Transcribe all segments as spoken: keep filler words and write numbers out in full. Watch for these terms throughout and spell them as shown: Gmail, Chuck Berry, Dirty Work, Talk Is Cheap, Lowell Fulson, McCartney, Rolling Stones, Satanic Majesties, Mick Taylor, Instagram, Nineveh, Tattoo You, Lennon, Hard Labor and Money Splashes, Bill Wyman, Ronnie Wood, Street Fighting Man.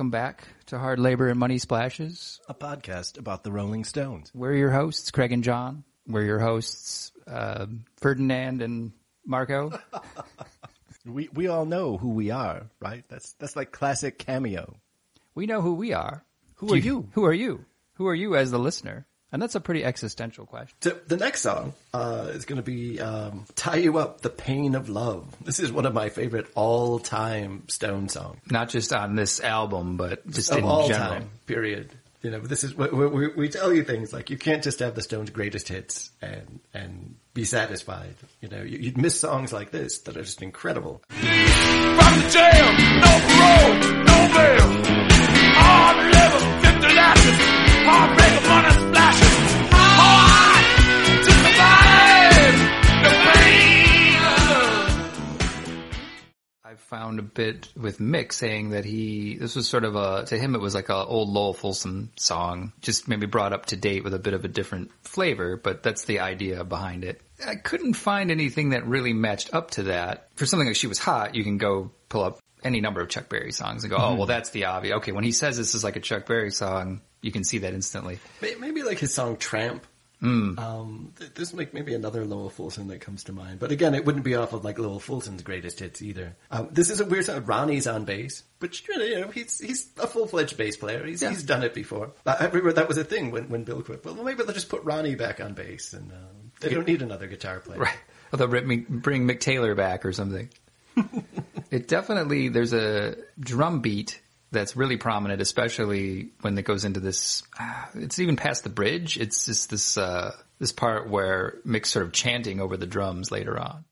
Welcome back to Hard Labor and Money Splashes, a podcast about the Rolling Stones. We're your hosts, Craig and John. We're your hosts, uh, Ferdinand and Marco. we we all know who we are, right? That's that's like classic cameo. We know who we are. Who Do are you, you? Who are you? Who are you as the listener? And that's a pretty existential question. So the next song uh, is going to be um, Tie You Up, The Pain of Love. This is one of my favorite all-time Stone songs. Not just on this album, but just of in all general. Time, period. You know, this is we, we, we tell you things like you can't just have the Stones' greatest hits and and be satisfied. You know, you, you'd miss songs like this that are just incredible. From the jail, no parole, no bail. Hard level, fifty lashes. Hard break upon us. I found a bit with Mick saying that he, this was sort of a, to him it was like a old Lowell Fulson song, just maybe brought up to date with a bit of a different flavor, but that's the idea behind it. I couldn't find anything that really matched up to that. For something like She Was Hot, you can go pull up any number of Chuck Berry songs and go, mm-hmm. oh, well, that's the obvious. Okay, when he says this is like a Chuck Berry song, you can see that instantly. Maybe like his song Tramp. Mm. Um, there's like maybe another Lowell Fulson that comes to mind, but again, it wouldn't be off of like Lowell Fulson's greatest hits either. Um, this is a weird sound. Ronnie's on bass, but you know he's he's a full fledged bass player. He's yeah. he's done it before. I remember that was a thing when when Bill quit. Well, maybe they'll just put Ronnie back on bass, and um, they don't need another guitar player. Right? Well, they'll bring Mick Taylor back or something. It definitely there's a drum beat. That's really prominent, especially when it goes into this, uh, it's even past the bridge. It's just this, uh, this part where Mick's sort of chanting over the drums later on.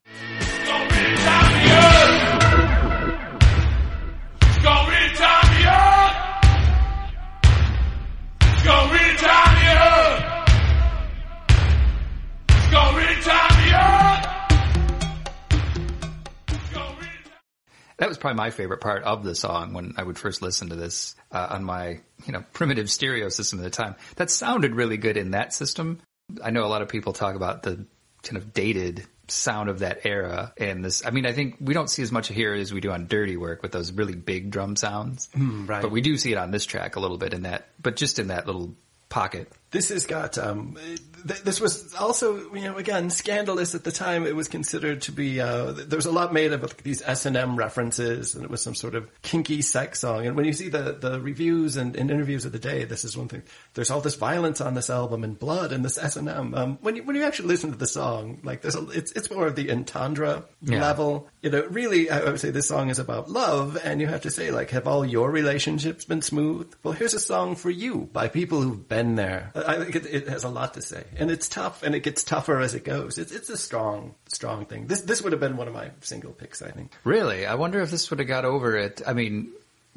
That was probably my favorite part of the song when I would first listen to this uh, on my, you know, primitive stereo system at the time. That sounded really good in that system. I know a lot of people talk about the kind of dated sound of that era. And this, I mean, I think we don't see as much here as we do on Dirty Work with those really big drum sounds. Mm, right. But we do see it on this track a little bit in that, but just in that little pocket. This has got, um, th- this was also, you know, again, scandalous at the time. It was considered to be, uh, th- there was a lot made of these S and M references, and it was some sort of kinky sex song. And when you see the, the reviews and, and interviews of the day, this is one thing. There's all this violence on this album and blood and this S and M. Um, when you, when you actually listen to the song, like there's a, it's, it's more of the entendre yeah. level. You know, really, I would say this song is about love, and you have to say, like, have all your relationships been smooth? Well, here's a song for you by people who've been there. I think it, it has a lot to say, and it's tough, and it gets tougher as it goes. It's, it's a strong, strong thing. This this would have been one of my single picks, I think. Really? I wonder if this would have got over it. I mean,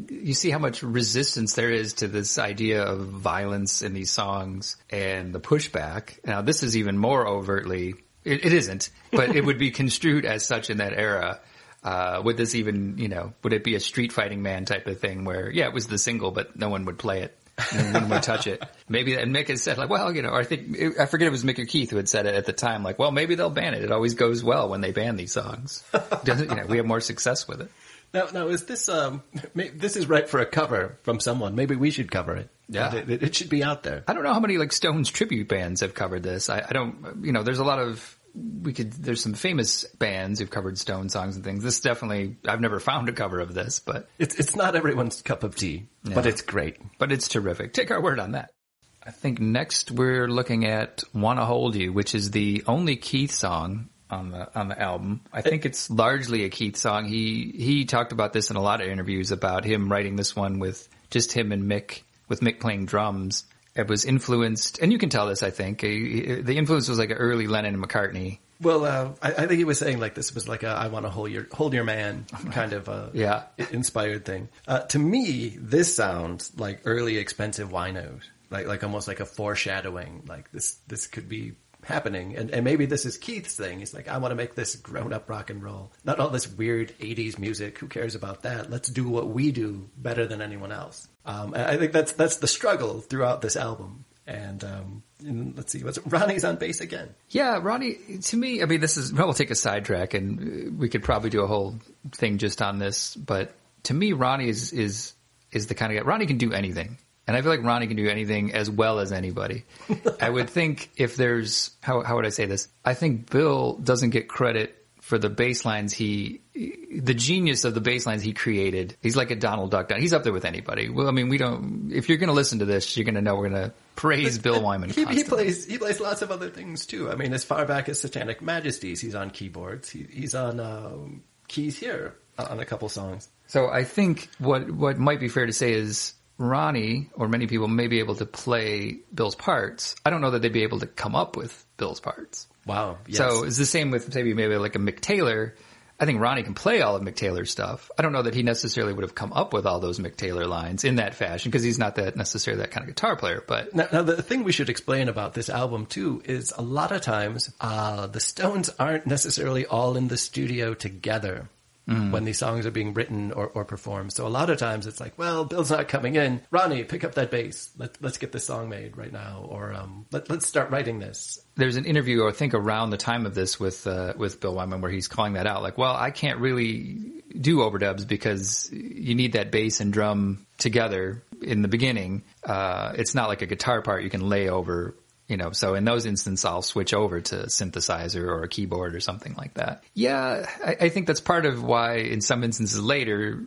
you see how much resistance there is to this idea of violence in these songs and the pushback. Now, this is even more overtly. It, it isn't, but it would be construed as such in that era. Uh, would this even, you know, would it be a Street Fighting Man type of thing where, yeah, it was the single, but no one would play it? And when we touch it, maybe, and Mick has said like, well, you know, or I think, I forget it was Mick or Keith who had said it at the time, like, well, maybe they'll ban it. It always goes well when they ban these songs. Doesn't, you know, we have more success with it. Now, now is this, um, this is right for a cover from someone. Maybe we should cover it. Yeah. It, it should be out there. I don't know how many like Stones tribute bands have covered this. I, I don't, you know, there's a lot of, we could, there's some famous bands who've covered Stone songs and things. This definitely, I've never found a cover of this, but it's, it's not everyone's cup of tea, yeah. but it's great. But it's terrific. Take our word on that. I think next we're looking at Wanna Hold You, which is the only Keith song on the, on the album. I think it's largely a Keith song. He, he talked about this in a lot of interviews about him writing this one with just him and Mick, with Mick playing drums. It was influenced, and you can tell this, I think. Uh, the influence was like an early Lennon and McCartney. Well, uh, I, I think he was saying like this was like a I want to hold your hold your man kind of uh, yeah. inspired thing. Uh, to me, this sounds like early Expensive Winos, like like almost like a foreshadowing, like this this could be happening. And, and maybe this is Keith's thing. He's like, I want to make this grown-up rock and roll. Not all this weird eighties music. Who cares about that? Let's do what we do better than anyone else. Um, I think that's that's the struggle throughout this album. And, um, and let's see, what's Ronnie's on bass again. Yeah, Ronnie, to me, I mean, this is, we'll take a sidetrack and we could probably do a whole thing just on this. But to me, Ronnie is, is is the kind of guy. Ronnie can do anything. And I feel like Ronnie can do anything as well as anybody. I would think if there's, how how would I say this? I think Bill doesn't get credit for the bass lines he, the genius of the bass lines he created. He's like a Donald Duck. He's up there with anybody. Well, I mean, we don't, if you're going to listen to this, you're going to know we're going to praise but, Bill but Wyman he, he plays He plays lots of other things too. I mean, as far back as Satanic Majesties, he's on keyboards. He, he's on uh, keys here on a couple songs. So I think what what might be fair to say is, Ronnie, or many people, may be able to play Bill's parts. I don't know that they'd be able to come up with Bill's parts. Wow. Yes. So it's the same with maybe, maybe like a Mick Taylor. I think Ronnie can play all of Mick Taylor's stuff. I don't know that he necessarily would have come up with all those Mick Taylor lines in that fashion, because he's not that necessarily that kind of guitar player. But now, now the thing we should explain about this album too is a lot of times uh, the Stones aren't necessarily all in the studio together when these songs are being written or, or performed. So a lot of times it's like, well, Bill's not coming in. Ronnie, pick up that bass. Let, let's get this song made right now. Or um, let, let's start writing this. There's an interview, I think, around the time of this with uh, with Bill Wyman where he's calling that out. Like, well, I can't really do overdubs because you need that bass and drum together in the beginning. Uh, it's not like a guitar part you can lay over. You know, so in those instances, I'll switch over to synthesizer or a keyboard or something like that. Yeah, I, I think that's part of why in some instances later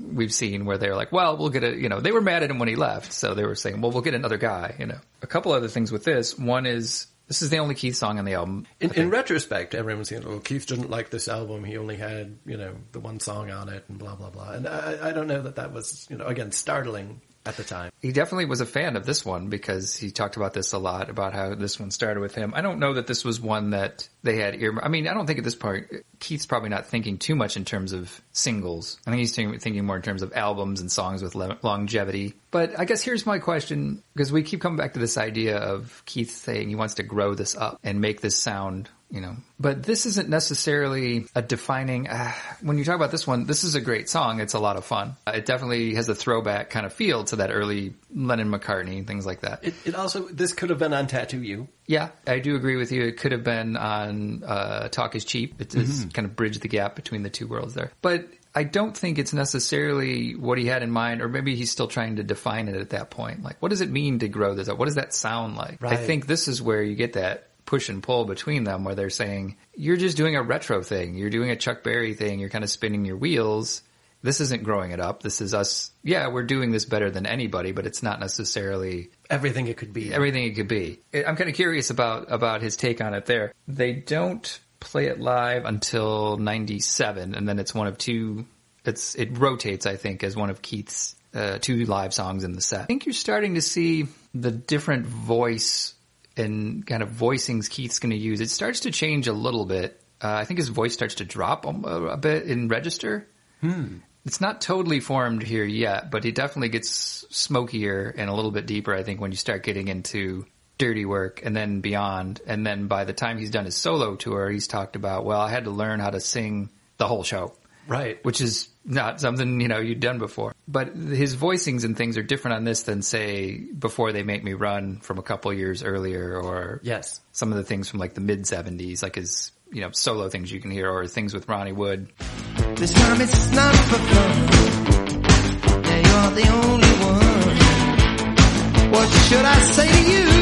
we've seen where they're like, well, we'll get a, you know, they were mad at him when he left. So they were saying, well, we'll get another guy, you know. A couple other things with this. One is this is the only Keith song on the album. In, in retrospect, everyone's saying, oh, Keith didn't like this album. He only had, you know, the one song on it and blah, blah, blah. And I, I don't know that that was, you know, again, startling. At the time. He definitely was a fan of this one because he talked about this a lot, about how this one started with him. I don't know that this was one that they had earmarked. I mean, I don't think at this point, Keith's probably not thinking too much in terms of singles. I think he's thinking more in terms of albums and songs with le- longevity. But I guess here's my question, because we keep coming back to this idea of Keith saying he wants to grow this up and make this sound, you know. But this isn't necessarily a defining... Uh, when you talk about this one, this is a great song. It's a lot of fun. Uh, it definitely has a throwback kind of feel to that early Lennon-McCartney, things like that. It, it also... This could have been on Tattoo You. Yeah, I do agree with you. It could have been on uh, Talk Is Cheap. It does mm-hmm. kind of bridge the gap between the two worlds there. But I don't think it's necessarily what he had in mind, or maybe he's still trying to define it at that point. Like, what does it mean to grow this up? What does that sound like? Right. I think this is where you get that push and pull between them, where they're saying, you're just doing a retro thing. You're doing a Chuck Berry thing. You're kind of spinning your wheels. This isn't growing it up. This is us. Yeah, we're doing this better than anybody, but it's not necessarily everything it could be. Everything it could be. I'm kind of curious about, about his take on it there. They don't play it live until ninety-seven. And then it's one of two. It's, it rotates, I think, as one of Keith's uh, two live songs in the set. I think you're starting to see the different voice and kind of voicings Keith's going to use. It starts to change a little bit. Uh, I think his voice starts to drop a, a bit in register. Hmm. It's not totally formed here yet, but he definitely gets smokier and a little bit deeper, I think, when you start getting into Dirty Work and then beyond. And then by the time he's done his solo tour, he's talked about, well, I had to learn how to sing the whole show. Right. Which is not something, you know, you've done before. But his voicings and things are different on this than, say, Before They Make Me Run from a couple years earlier, or yes, some of the things from like the mid seventies, like his, you know, solo things you can hear, or things with Ronnie Wood. This time it's not for fun. Now you're the only one. What should I say to you? I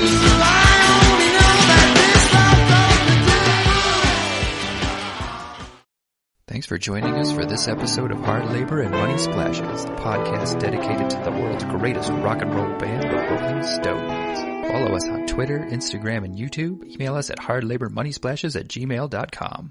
only know that this life goes to do. Thanks for joining us for this episode of Hard Labor and Money Splashes, the podcast dedicated to the world's greatest rock and roll band, the Rolling Stones. Follow us on Twitter, Instagram, and YouTube. Email us at hardlabormoneysplashes at gmail dot com.